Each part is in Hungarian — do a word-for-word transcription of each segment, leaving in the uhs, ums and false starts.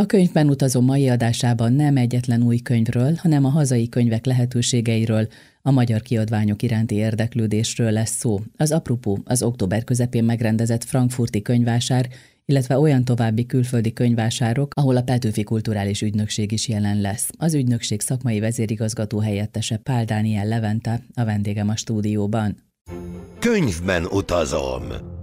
A Könyvben utazó mai adásában nem egyetlen új könyvről, hanem a hazai könyvek lehetőségeiről, a magyar kiadványok iránti érdeklődésről lesz szó. Az apropó az október közepén megrendezett frankfurti könyvvásár, illetve olyan további külföldi könyvvásárok, ahol a Petőfi Kulturális Ügynökség is jelen lesz. Az ügynökség szakmai vezérigazgató helyettese Pál Dániel Levente a vendégem a stúdióban. Könyvben utazom!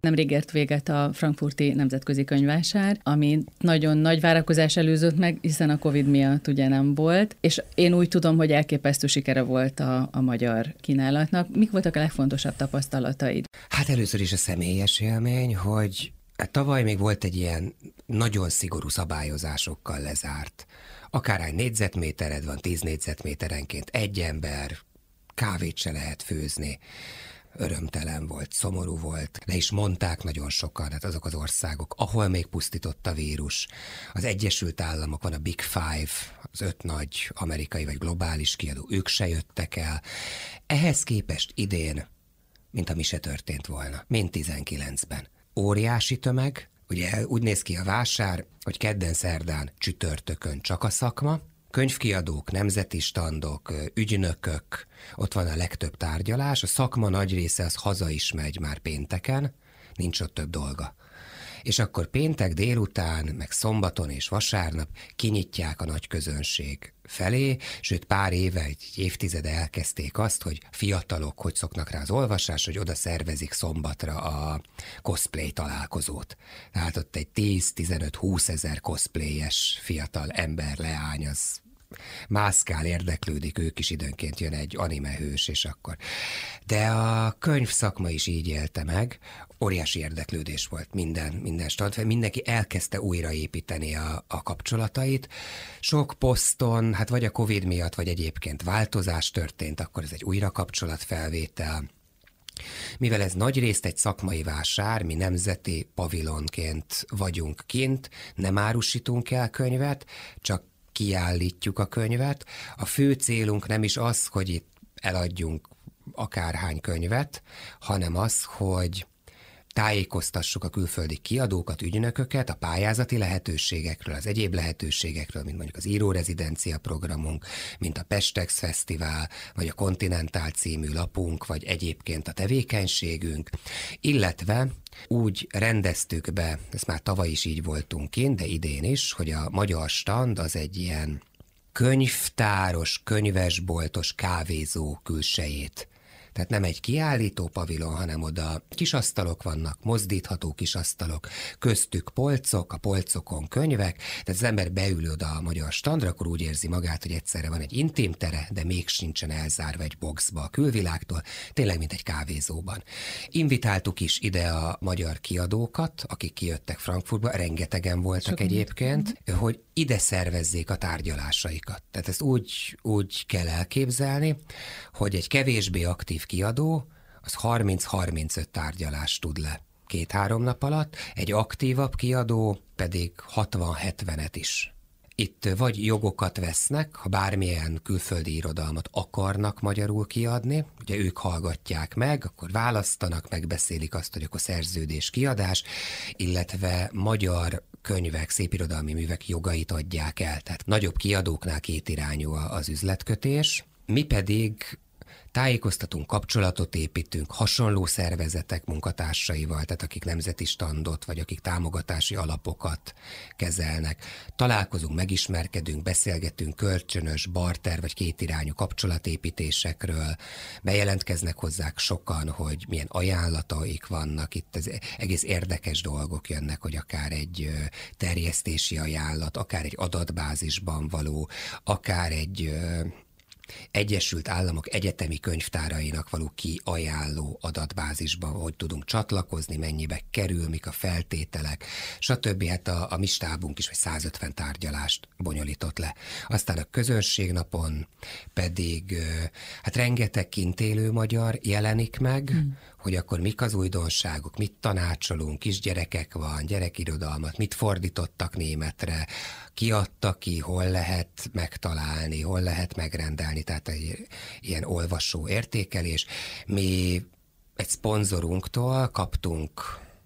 Nemrég ért véget a frankfurti nemzetközi könyvvásár, ami nagyon nagy várakozás előzött meg, hiszen a Covid miatt ugye nem volt, és én úgy tudom, hogy elképesztő sikere volt a, a magyar kínálatnak. Mik voltak a legfontosabb tapasztalataid? Hát először is a személyes élmény, hogy hát tavaly még volt egy ilyen nagyon szigorú szabályozásokkal lezárt. Akárhány négyzetmétered van, tíz négyzetméterenként egy ember, kávét se lehet főzni. Örömtelen volt, szomorú volt, de is mondták nagyon sokan, hát azok az országok, ahol még pusztított a vírus. Az Egyesült Államok, van a Big Five, az öt nagy amerikai vagy globális kiadó, ők se jöttek el. Ehhez képest idén, mintha mi se történt volna, mint tizenkilencben. Óriási tömeg, ugye úgy néz ki a vásár, hogy kedden, szerdán, csütörtökön csak a szakma, könyvkiadók, nemzeti standok, ügynökök, ott van a legtöbb tárgyalás, a szakma nagy része az haza is megy már pénteken, nincs ott több dolga. És akkor péntek délután, meg szombaton és vasárnap kinyitják a nagy közönség felé, sőt pár éve, egy évtizede elkezdték azt, hogy fiatalok hogy szoknak rá az olvasás, hogy oda szervezik szombatra a cosplay találkozót. Tehát ott egy tíz-tizenöt-húsz ezer cosplayes fiatal ember, leány, az mászkál, érdeklődik, ők is időnként jön egy animehős, és akkor. De a könyvszakma is így élte meg, óriási érdeklődés volt minden, minden stand, mindenki elkezdte újraépíteni a, a kapcsolatait. Sok poszton, hát vagy a Covid miatt, vagy egyébként változás történt, akkor ez egy újrakapcsolatfelvétel. Mivel ez nagyrészt egy szakmai vásár, mi nemzeti pavilonként vagyunk kint, nem árusítunk el könyvet, csak kiállítjuk a könyvet. A fő célunk nem is az, hogy itt eladjunk akárhány könyvet, hanem az, hogy tájékoztassuk a külföldi kiadókat, ügynököket a pályázati lehetőségekről, az egyéb lehetőségekről, mint mondjuk az írórezidencia programunk, mint a Pestex Fesztivál, vagy a Continental című lapunk, vagy egyébként a tevékenységünk, illetve úgy rendeztük be, ezt már tavaly is így voltunk kint, de idén is, hogy a magyar stand az egy ilyen könyvtáros, könyvesboltos, kávézó külsejét. Tehát nem egy kiállító pavilon, hanem oda kisasztalok vannak, mozdítható kisasztalok, köztük polcok, a polcokon könyvek, tehát az ember beül oda a magyar standra, akkor úgy érzi magát, hogy egyszerre van egy intim tere, de még sincsen elzárva egy boxba a külvilágtól, tényleg mint egy kávézóban. Invitáltuk is ide a magyar kiadókat, akik kijöttek Frankfurtba, rengetegen voltak Sok egyébként, mind. hogy ide szervezzék a tárgyalásaikat. Tehát ezt úgy, úgy kell elképzelni, hogy egy kevésbé aktív kiadó, az harminc-harmincöt tárgyalást tud le két-három nap alatt, egy aktívabb kiadó pedig hatvan-hetvenet is. Itt vagy jogokat vesznek, ha bármilyen külföldi irodalmat akarnak magyarul kiadni, ugye ők hallgatják meg, akkor választanak, megbeszélik azt, hogy akkor szerződés, kiadás, illetve magyar könyvek, szépirodalmi művek jogait adják el. Tehát nagyobb kiadóknál kétirányú az üzletkötés, mi pedig tájékoztatunk, kapcsolatot építünk hasonló szervezetek munkatársaival, tehát akik nemzeti standot, vagy akik támogatási alapokat kezelnek. Találkozunk, megismerkedünk, beszélgetünk kölcsönös barter, vagy kétirányú kapcsolatépítésekről, bejelentkeznek hozzák sokan, hogy milyen ajánlataik vannak, itt az egész érdekes dolgok jönnek, hogy akár egy terjesztési ajánlat, akár egy adatbázisban való, akár egy Egyesült Államok egyetemi könyvtárainak való kiajánló adatbázisban, hogy tudunk csatlakozni, mennyibe kerül, mik a feltételek, stb. Hát a, a mi stábunk is, vagy százötven tárgyalást bonyolított le. Aztán a közönségnapon pedig hát rengeteg kintélő magyar jelenik meg, hmm. hogy akkor mik az újdonságok, mit tanácsolunk, kisgyerekek van, gyerekirodalmat, mit fordítottak németre, ki adta ki, hol lehet megtalálni, hol lehet megrendelni, tehát egy ilyen olvasó értékelés. Mi egy szponzorunktól kaptunk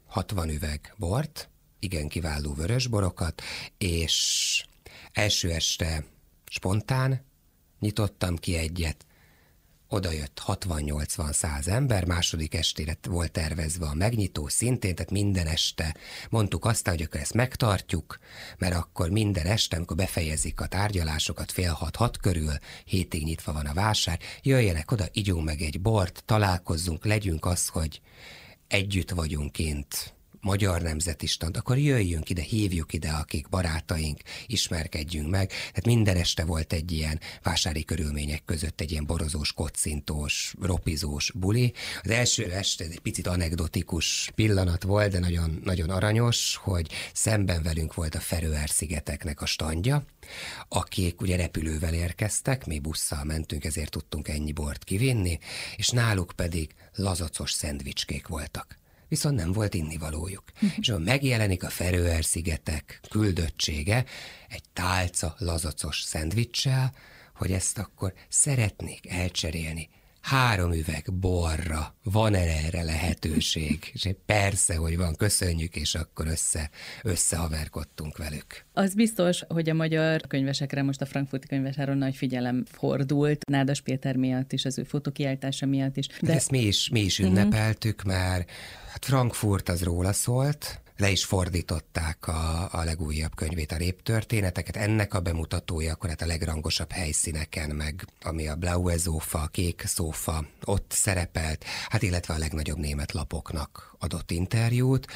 hatvan üveg bort, igen kiváló vörösborokat, és első este spontán nyitottam ki egyet, oda jött hatvan-nyolcvan-száz ember, második estére volt tervezve a megnyitó szintén, tehát minden este mondtuk aztán, hogy akkor ezt megtartjuk, mert akkor minden este, amikor befejezik a tárgyalásokat fél hat-hat körül, hétig nyitva van a vásár, jöjjenek oda, igyunk meg egy bort, találkozzunk, legyünk az, hogy együtt vagyunk kint, magyar nemzetistant, akkor jöjjünk ide, hívjuk ide, akik barátaink, ismerkedjünk meg. Tehát minden este volt egy ilyen vásári körülmények között egy ilyen borozós, kocintós, ropizós buli. Az első este egy picit anekdotikus pillanat volt, de nagyon, nagyon aranyos, hogy szemben velünk volt a Feröer-szigeteknek a standja, akik ugye repülővel érkeztek, mi busszal mentünk, ezért tudtunk ennyi bort kivinni, és náluk pedig lazacos szendvicskék voltak. Viszont nem volt innivalójuk. Uh-huh. És akkor megjelenik a Feröer-szigetek küldöttsége egy tálca lazacos szendvicssel, hogy ezt akkor szeretnék elcserélni három üveg borra, van erre lehetőség? És persze, hogy van, köszönjük, és akkor össze, összehaverkodtunk velük. Az biztos, hogy a magyar könyvesekre most a frankfurti könyvesáron nagy figyelem fordult, Nádas Péter miatt is, az ő fotókiáltása miatt is. De... Ezt mi is, mi is ünnepeltük, uh-huh. mert hát Frankfurt az róla szólt, le is fordították a, a legújabb könyvét, a Réptörténeteket. Ennek a bemutatója akkor hát a legrangosabb helyszíneken, meg ami a Blaue Zofa, kék szófa, ott szerepelt, hát illetve a legnagyobb német lapoknak adott interjút.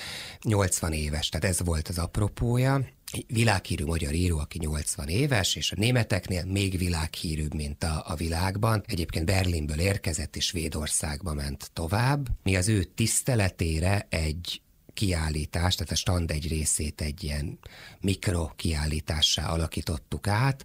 nyolcvan éves, tehát ez volt az apropója. Világhírű magyar író, aki nyolcvan éves, és a németeknél még világhírűbb, mint a, a világban. Egyébként Berlinből érkezett, és Svédországba ment tovább. Mi az ő tiszteletére egy kiállítás, tehát a stand egy részét egy ilyen mikro kiállítássá alakítottuk át.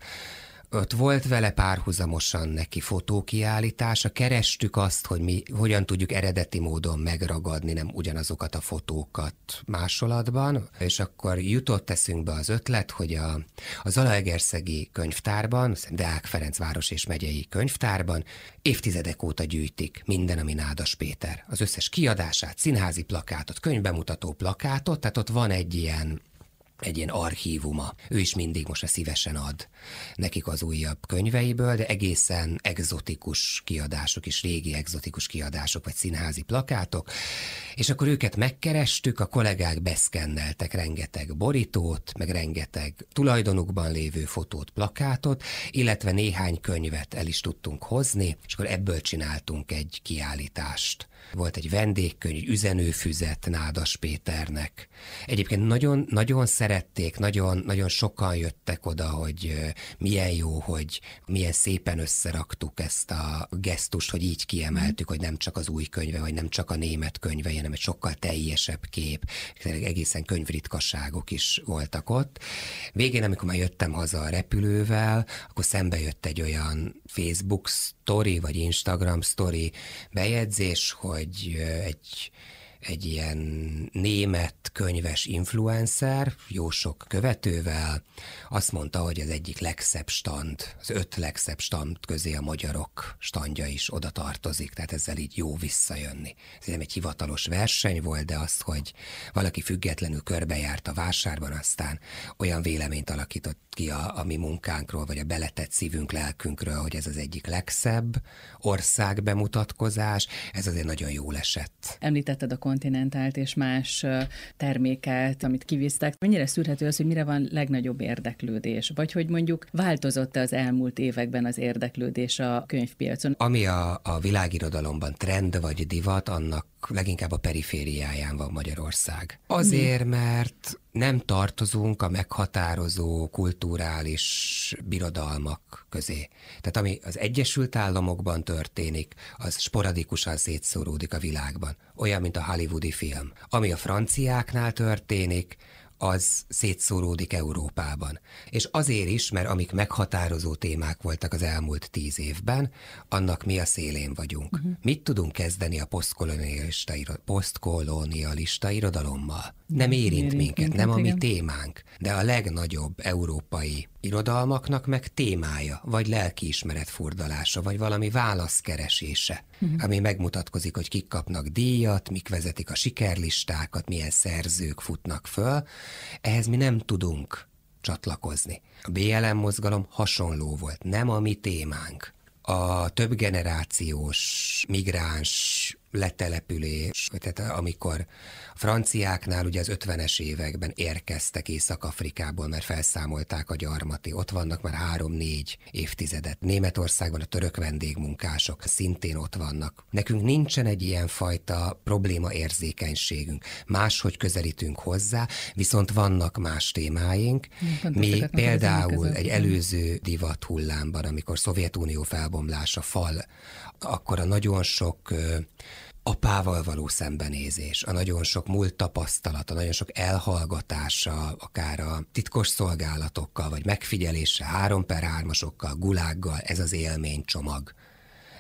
Ott volt vele párhuzamosan neki fotókiállítása, kerestük azt, hogy mi hogyan tudjuk eredeti módon megragadni nem ugyanazokat a fotókat másolatban, és akkor jutott eszünkbe az ötlet, hogy a, a Zalaegerszegi könyvtárban, Deák Ferenc Városi és Megyei Könyvtárban évtizedek óta gyűjtik minden, ami Nádas Péter. Az összes kiadását, színházi plakátot, könyvbemutató plakátot, tehát ott van egy ilyen egy ilyen archívuma. Ő is mindig most szívesen ad nekik az újabb könyveiből, de egészen egzotikus kiadások és régi egzotikus kiadások, vagy színházi plakátok, és akkor őket megkerestük, a kollégák beszkenneltek rengeteg borítót, meg rengeteg tulajdonukban lévő fotót, plakátot, illetve néhány könyvet el is tudtunk hozni, és akkor ebből csináltunk egy kiállítást. Volt egy vendégkönyv, egy üzenőfüzet Nádas Péternek. Egyébként nagyon-nagyon szerették, nagyon, nagyon sokan jöttek oda, hogy milyen jó, hogy milyen szépen összeraktuk ezt a gesztust, hogy így kiemeltük, hogy nem csak az új könyve, vagy nem csak a német könyve, hanem egy sokkal teljesebb kép. Egészen könyvritkasságok is voltak ott. Végén, amikor már jöttem haza a repülővel, akkor szembe jött egy olyan Facebook story, vagy Instagram story bejegyzés, hogy egy, egy ilyen német könyves influencer, jó sok követővel, azt mondta, hogy az egyik legszebb stand, az öt legszebb stand közé a magyarok standja is oda tartozik, tehát ezzel így jó visszajönni. Ez nem egy hivatalos verseny volt, de az, hogy valaki függetlenül körbejárt a vásárban, aztán olyan véleményt alakított ki a, a mi munkánkról, vagy a beletett szívünk, lelkünkről, hogy ez az egyik legszebb ország bemutatkozás, ez azért nagyon jól esett. Említetted a Continentalt és más terméket, amit kivisztek. Mennyire szűrhető az, hogy mire van legnagyobb érdeklődés? Vagy hogy mondjuk változott-e az elmúlt években az érdeklődés a könyvpiacon? Ami a, a világirodalomban trend vagy divat, annak leginkább a perifériáján van Magyarország. Azért, mert nem tartozunk a meghatározó kulturális birodalmak közé. Tehát ami az Egyesült Államokban történik, az sporadikusan szétszóródik a világban. Olyan, mint a hollywoodi film. Ami a franciáknál történik, az szétszóródik Európában. És azért is, mert amik meghatározó témák voltak az elmúlt tíz évben, annak mi a szélén vagyunk. Uh-huh. Mit tudunk kezdeni a posztkolonialista, posztkolonialista irodalommal? Nem érint minket, nem a mi témánk, de a legnagyobb európai irodalmaknak meg témája, vagy lelkiismeret furdalása, vagy valami válaszkeresése, uh-huh. ami megmutatkozik, hogy kik kapnak díjat, mik vezetik a sikerlistákat, milyen szerzők futnak föl. Ehhez mi nem tudunk csatlakozni. A bé el em mozgalom hasonló volt, nem a mi témánk. A többgenerációs migráns letelepülés, tehát amikor a franciáknál ugye az ötvenes években érkeztek Észak-Afrikából, mert felszámolták a gyarmati, ott vannak már három-négy évtizedet. Németországban a török vendégmunkások szintén ott vannak. Nekünk nincsen egy ilyen fajta problémaérzékenységünk. Máshogy közelítünk hozzá, viszont vannak más témáink. Mi például egy előző divat hullámban, amikor Szovjetunió felbomlása, fal, akkor a nagyon sok apával való szembenézés, a nagyon sok múlt tapasztalata, nagyon sok elhallgatása, akár a titkos szolgálatokkal, vagy megfigyelése, három per hármasokkal, gulággal, ez az élménycsomag.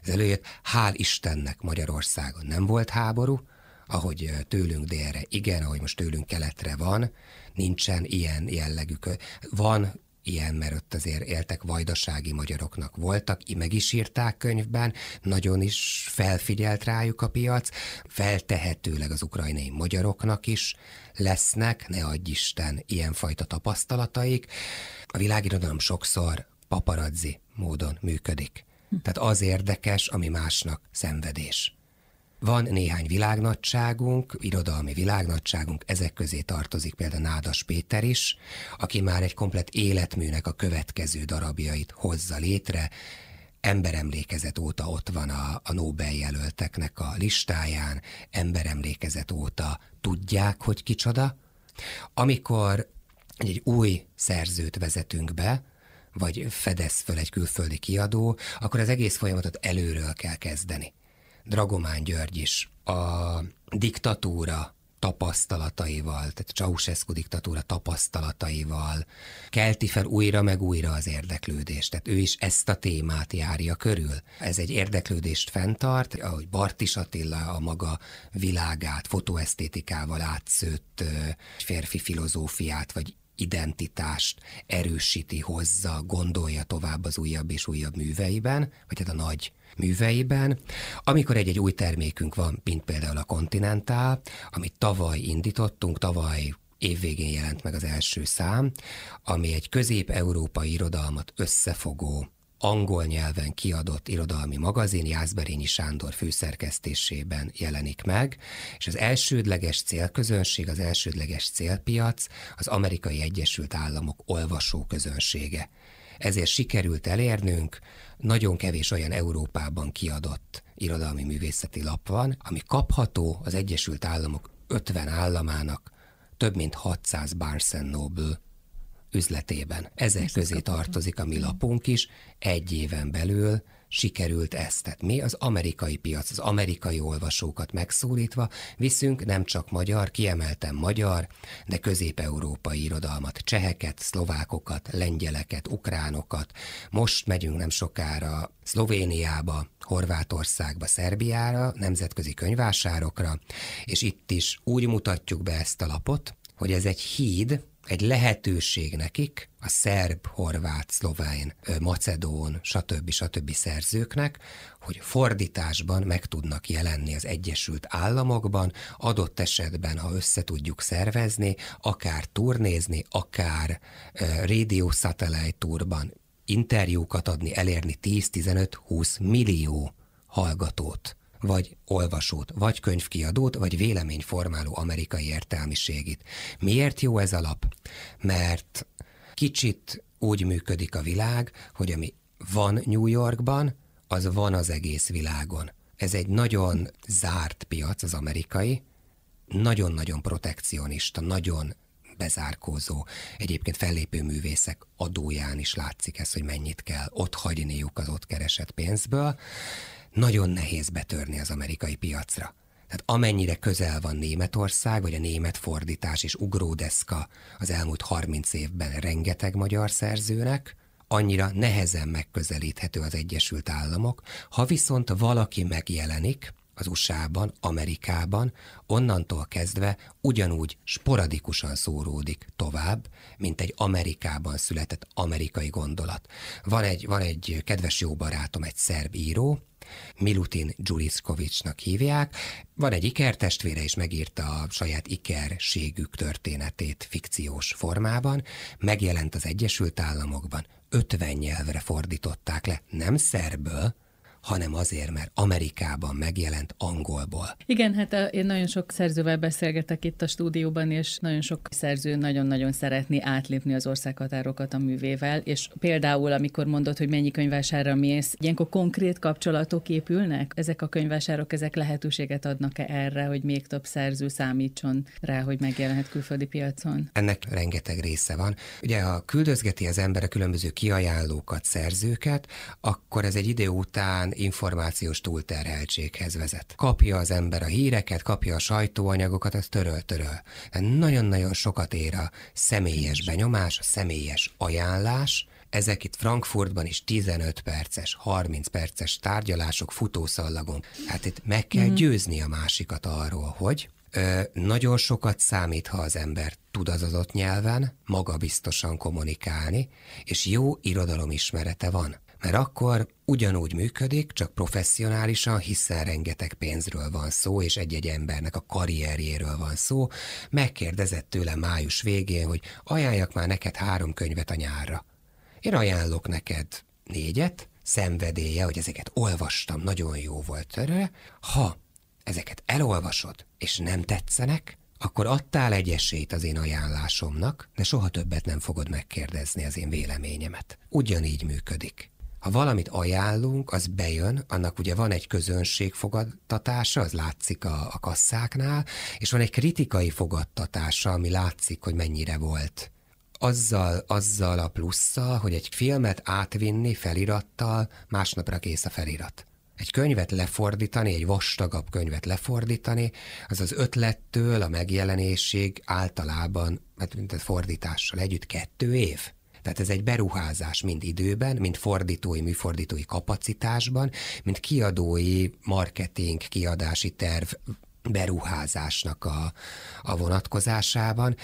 Ez előjött, hál' Istennek Magyarországon nem volt háború, ahogy tőlünk délre igen, ahogy most tőlünk keletre van, nincsen ilyen jellegű, van ilyen, mert ott azért éltek vajdasági magyaroknak voltak, meg is írták könyvben, nagyon is felfigyelt rájuk a piac, feltehetőleg az ukrajnai magyaroknak is lesznek, ne adj Isten, ilyenfajta tapasztalataik. A világirodalom sokszor paparazzi módon működik. Tehát az érdekes, ami másnak szenvedés. Van néhány világnagyságunk, irodalmi világnagyságunk, ezek közé tartozik például Nádas Péter is, aki már egy komplett életműnek a következő darabjait hozza létre. Emberemlékezet óta ott van a, a Nobel-jelölteknek a listáján, emberemlékezet óta tudják, hogy kicsoda. Amikor egy új szerzőt vezetünk be, vagy fedez föl egy külföldi kiadó, akkor az egész folyamatot előről kell kezdeni. Dragomán György is a diktatúra tapasztalataival, tehát Ceaușescu diktatúra tapasztalataival kelti fel újra meg újra az érdeklődést. Tehát ő is ezt a témát járja körül. Ez egy érdeklődést fenntart, ahogy Bartis Attila a maga világát fotoesztétikával átszőtt férfi filozófiát, vagy identitást erősíti, hozza, gondolja tovább az újabb és újabb műveiben, vagy hát a nagy műveiben. Amikor egy-egy új termékünk van, mint például a Continental, amit tavaly indítottunk, tavaly évvégén jelent meg az első szám, ami egy közép-európai irodalmat összefogó, angol nyelven kiadott irodalmi magazin, Jászberényi Sándor főszerkesztésében jelenik meg, és az elsődleges célközönség, az elsődleges célpiac az Amerikai Egyesült Államok olvasóközönsége. Ezért sikerült elérnünk, nagyon kevés olyan Európában kiadott irodalmi művészeti lap van, ami kapható az Egyesült Államok ötven államának több mint hatszáz Barnes and Noble üzletében. Ezek közé tartozik a mi lapunk is, egy éven belül sikerült ezt. Tehát mi az amerikai piac, az amerikai olvasókat megszólítva viszünk nem csak magyar, kiemelten magyar, de közép-európai irodalmat, cseheket, szlovákokat, lengyeleket, ukránokat. Most megyünk nem sokára Szlovéniába, Horvátországba, Szerbiára, nemzetközi könyvásárokra, és itt is úgy mutatjuk be ezt a lapot, hogy ez egy híd, egy lehetőség nekik, a szerb, horvát, szlovén, macedón, stb. stb. Szerzőknek, hogy fordításban meg tudnak jelenni az Egyesült Államokban, adott esetben, ha össze tudjuk szervezni, akár turnézni, akár uh, Radio Satellite Tourban interjúkat adni, elérni tíz-tizenöt-húsz millió hallgatót, vagy olvasót, vagy könyvkiadót, vagy véleményformáló amerikai értelmiségit. Miért jó ez a lap? Mert kicsit úgy működik a világ, hogy ami van New Yorkban, az van az egész világon. Ez egy nagyon zárt piac, az amerikai, nagyon-nagyon protekcionista, nagyon bezárkózó. Egyébként fellépő művészek adóján is látszik ez, hogy mennyit kell ott hagyniuk az ott keresett pénzből. Nagyon nehéz betörni az amerikai piacra. Tehát amennyire közel van Németország, vagy a német fordítás és ugródeszka az elmúlt harminc évben rengeteg magyar szerzőnek, annyira nehezen megközelíthető az Egyesült Államok. Ha viszont valaki megjelenik, az u es á-ban, Amerikában, onnantól kezdve ugyanúgy sporadikusan szóródik tovább, mint egy Amerikában született amerikai gondolat. Van egy, van egy kedves jó barátom, egy szerb író, Milutin Juliszkovicsnak hívják, van egy ikertestvére, és megírta a saját ikerségük történetét fikciós formában, megjelent az Egyesült Államokban, ötven nyelvre fordították le, nem szerbből, hanem azért, mert Amerikában megjelent angolból. Igen, hát a, én nagyon sok szerzővel beszélgetek itt a stúdióban, és nagyon sok szerző nagyon-nagyon szeretné átlépni az országhatárokat a művével, és például, amikor mondod, hogy mennyi könyvvásárra mész, ilyenkor konkrét kapcsolatok épülnek? Ezek a könyvvásárok, ezek lehetőséget adnak-e erre, hogy még több szerző számítson rá, hogy megjelenhet külföldi piacon? Ennek rengeteg része van. Ugye, ha küldözgeti az ember a különböző kiajánlókat, szerzőket, akkor ez egy idő után információs túlterheltséghez vezet. Kapja az ember a híreket, kapja a sajtóanyagokat, az töröl-töröl. Nagyon-nagyon sokat ér a személyes benyomás, a személyes ajánlás. Ezek itt Frankfurtban is tizenöt perces, harminc perces tárgyalások futószallagon. Hát itt meg kell győzni a másikat arról, hogy ö, nagyon sokat számít, ha az ember tud az adott nyelven magabiztosan kommunikálni, és jó irodalomismerete van. Mert akkor ugyanúgy működik, csak professzionálisan, hiszen rengeteg pénzről van szó, és egy-egy embernek a karrierjéről van szó. Megkérdezett tőlem május végén, hogy ajánljak már neked három könyvet a nyárra. Én ajánlok neked négyet, szenvedélye, hogy ezeket olvastam, nagyon jó volt. Ha ezeket elolvasod, és nem tetszenek, akkor adtál egy esélyt az én ajánlásomnak, de soha többet nem fogod megkérdezni az én véleményemet. Ugyanígy működik. Ha valamit ajánlunk, az bejön, annak ugye van egy közönség fogadtatása, az látszik a, a kasszáknál, és van egy kritikai fogadtatása, ami látszik, hogy mennyire volt. Azzal, azzal a plusszal, hogy egy filmet átvinni felirattal, másnapra kész a felirat. Egy könyvet lefordítani, egy vastagabb könyvet lefordítani, az az ötlettől a megjelenésig általában, hát mint a fordítással együtt, kettő év. Tehát ez egy beruházás mind időben, mind fordítói, műfordítói kapacitásban, mind kiadói, marketing, kiadási terv beruházásnak a, a vonatkozásában.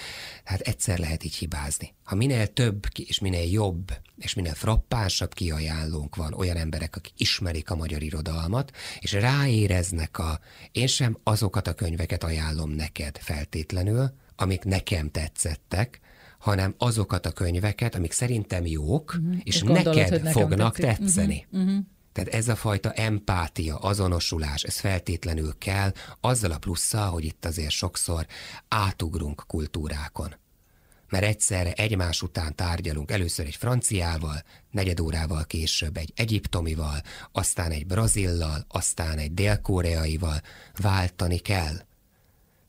Hát egyszer lehet így hibázni. Ha minél több, és minél jobb, és minél frappánsabb kiajánlónk van, olyan emberek, akik ismerik a magyar irodalmat, és ráéreznek a én sem azokat a könyveket ajánlom neked feltétlenül, amik nekem tetszettek, hanem azokat a könyveket, amik szerintem jók, uh-huh. és, és gondolod, neked fognak tetszik. tetszeni. Uh-huh. Uh-huh. Tehát ez a fajta empátia, azonosulás, ez feltétlenül kell, azzal a plusszal, hogy itt azért sokszor átugrunk kultúrákon. Mert egyszerre egymás után tárgyalunk, először egy franciával, negyed órával később egy egyiptomival, aztán egy brazillal, aztán egy dél-koreaival. Váltani kell.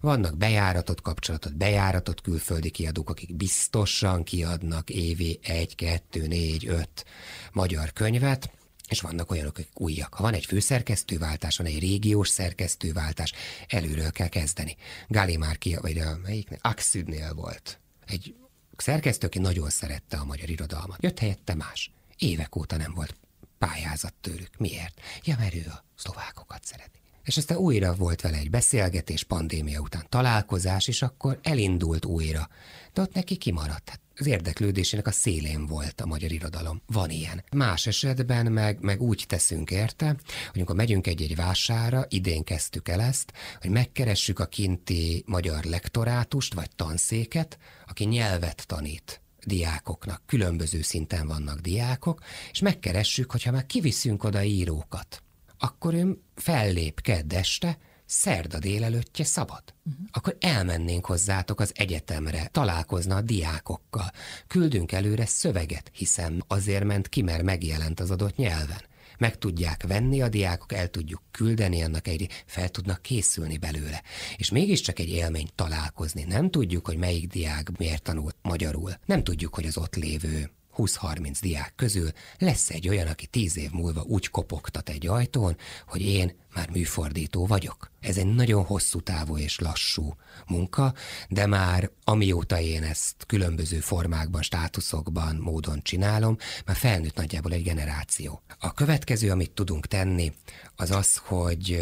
Vannak bejáratott kapcsolatot, bejáratott külföldi kiadók, akik biztosan kiadnak évi egy, kettő, négy, öt magyar könyvet, és vannak olyanok, akik újjak. Ha van egy főszerkesztőváltás, van egy régiós szerkesztőváltás, előről kell kezdeni. Gáli már ki, vagy a melyiknél? Axidnél volt. Egy szerkesztő, aki nagyon szerette a magyar irodalmat. Jött helyette más. Évek óta nem volt pályázat tőlük. Miért? Ja, mert ő a szlovákokat szereti. És aztán újra volt vele egy beszélgetés, pandémia után találkozás, és akkor elindult újra. De ott neki kimaradt. Hát az érdeklődésének a szélén volt a magyar irodalom. Van ilyen. Más esetben meg, meg úgy teszünk érte, hogy amikor megyünk egy-egy vásárra, idén kezdtük el ezt, hogy megkeressük a kinti magyar lektorátust, vagy tanszéket, aki nyelvet tanít diákoknak. Különböző szinten vannak diákok, és megkeressük, hogyha már kiviszünk oda írókat, akkor ő fellép kedd este, szerda délelőttje szabad. Uh-huh. Akkor elmennénk hozzátok az egyetemre, találkozna a diákokkal. Küldünk előre szöveget, hiszen azért ment ki, mert megjelent az adott nyelven. Meg tudják venni a diákok, el tudjuk küldeni annak egy, fel tudnak készülni belőle. És mégiscsak egy élmény találkozni. Nem tudjuk, hogy melyik diák miért tanult magyarul. Nem tudjuk, hogy az ott lévő húsz-harminc diák közül lesz egy olyan, aki tíz év múlva úgy kopogtat egy ajtón, hogy én már műfordító vagyok. Ez egy nagyon hosszú távú és lassú munka, de már amióta én ezt különböző formákban, státuszokban, módon csinálom, már felnőtt nagyjából egy generáció. A következő, amit tudunk tenni, az az, hogy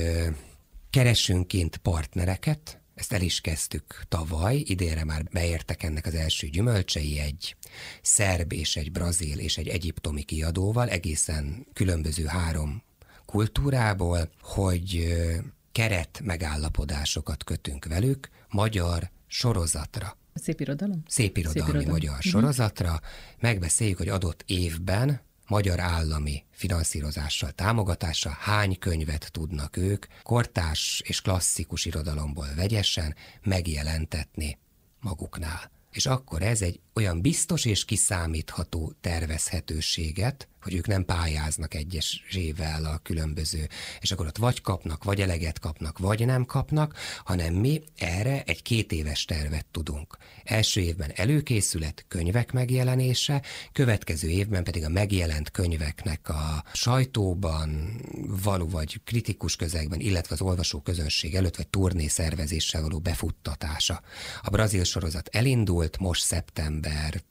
Keresünk partnereket, ezt el is kezdtük tavaly, idénre már beértek ennek az első gyümölcsei, egy szerb és egy brazil és egy egyiptomi kiadóval, egészen különböző három kultúrából, hogy keret megállapodásokat kötünk velük magyar sorozatra. Szépirodalom? Szépirodalmi, Szépirodalmi magyar uh-huh. sorozatra. Megbeszéljük, hogy adott évben magyar állami finanszírozással, támogatással hány könyvet tudnak ők kortárs és klasszikus irodalomból vegyesen megjelentetni maguknál. És akkor ez egy olyan biztos és kiszámítható tervezhetőséget, hogy ők nem pályáznak egyesével a különböző, és akkor ott vagy kapnak, vagy eleget kapnak, vagy nem kapnak, hanem mi erre egy két éves tervet tudunk. Első évben előkészület, könyvek megjelenése, következő évben pedig a megjelent könyveknek a sajtóban való, vagy kritikus közegben, illetve az olvasó közönség előtt, vagy turné szervezéssel való befuttatása. A brazil sorozat elindult, most szeptember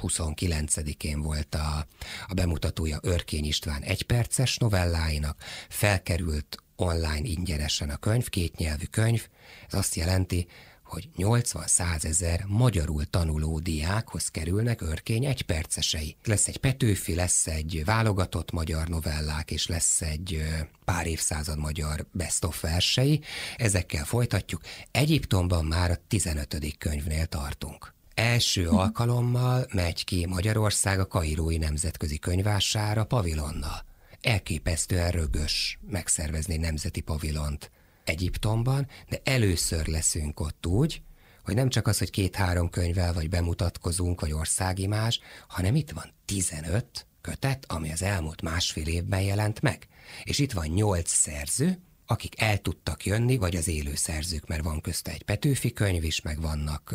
huszonkilencedikén volt a, a bemutatója Örkény István egyperces novelláinak, felkerült online ingyenesen a könyv, kétnyelvű könyv, ez azt jelenti, hogy nyolcvan-százezer magyarul tanuló diákhoz kerülnek Örkény egypercesei. Lesz egy Petőfi, lesz egy válogatott magyar novellák, és lesz egy pár évszázad magyar best of versei, ezekkel folytatjuk. Egyiptomban már a tizenötödik könyvnél tartunk. Első alkalommal megy ki Magyarország a kairói nemzetközi könyvására pavilonnal. Elképesztően rögös megszervezni nemzeti pavilont Egyiptomban, de először leszünk ott úgy, hogy nem csak az, hogy két-három könyvvel vagy bemutatkozunk, vagy országimázs, hanem itt van tizenöt kötet, ami az elmúlt másfél évben jelent meg. És itt van nyolc szerző, akik el tudtak jönni, vagy az élő szerzők, mert van közte egy Petőfi könyv is, meg vannak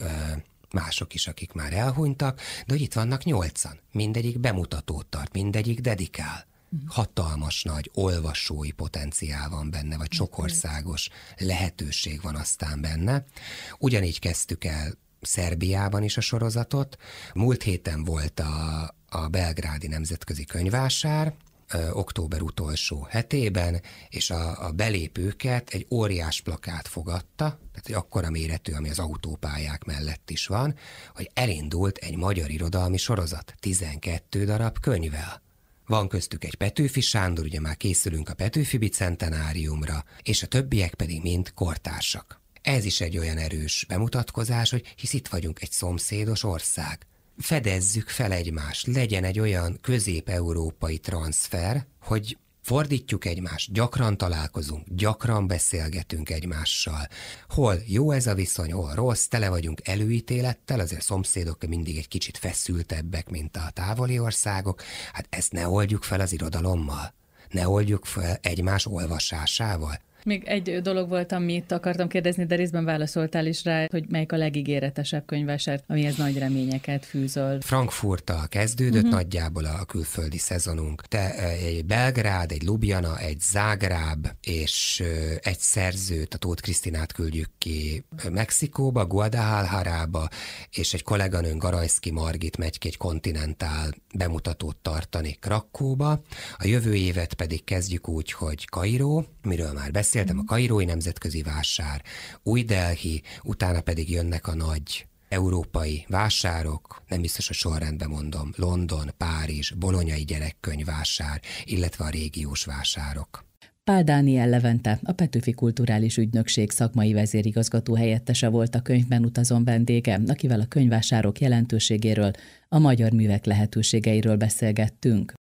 mások is, akik már elhunytak, de hogy itt vannak nyolcan. Mindegyik bemutatót tart, mindegyik dedikál. Hatalmas nagy olvasói potenciál van benne, vagy sokországos lehetőség van aztán benne. Ugyanígy kezdtük el Szerbiában is a sorozatot. Múlt héten volt a, a belgrádi nemzetközi könyvvásár, október utolsó hetében, és a, a belépőket egy óriás plakát fogadta, tehát egy akkora méretű, ami az autópályák mellett is van, hogy elindult egy magyar irodalmi sorozat, tizenkét darab könyvvel. Van köztük egy Petőfi Sándor, ugye már készülünk a Petőfi bicentenáriumra, és a többiek pedig mind kortársak. Ez is egy olyan erős bemutatkozás, hogy hisz itt vagyunk egy szomszédos ország. Fedezzük fel egymást, legyen egy olyan közép-európai transfer, hogy fordítjuk egymást, gyakran találkozunk, gyakran beszélgetünk egymással. Hol jó ez a viszony, hol rossz, tele vagyunk előítélettel, azért szomszédok mindig egy kicsit feszültebbek, mint a távoli országok. Hát ezt ne oldjuk fel az irodalommal, ne oldjuk fel egymás olvasásával. Még egy dolog volt, amit akartam kérdezni, de részben válaszoltál is rá, hogy melyik a legígéretesebb könyvvásár, amihez nagy reményeket fűzöl. Frankfurttal kezdődött uh-huh. nagyjából a külföldi szezonunk. Te egy Belgrád, egy Ljubljana, egy Zágráb, és egy szerzőt, a Tóth Krisztinát küldjük ki Mexikóba, Guadalajara-ba, és egy kolléganőn, Garajski Margit megy ki egy Continental bemutatót tartani Krakkóba. A jövő évet pedig kezdjük úgy, hogy Kairó, miről már beszélünk, Beszéltem, a kairói nemzetközi vásár, Új Delhi, utána pedig jönnek a nagy európai vásárok, nem biztos, hogy sorrendben mondom, London, Párizs, bolonyai gyerekkönyvvásár, illetve a régiós vásárok. Pál Dániel Levente, a Petőfi Kulturális Ügynökség szakmai vezérigazgató helyettese volt a könyvben utazón vendége, akivel a könyvvásárok jelentőségéről, a magyar művek lehetőségeiről beszélgettünk.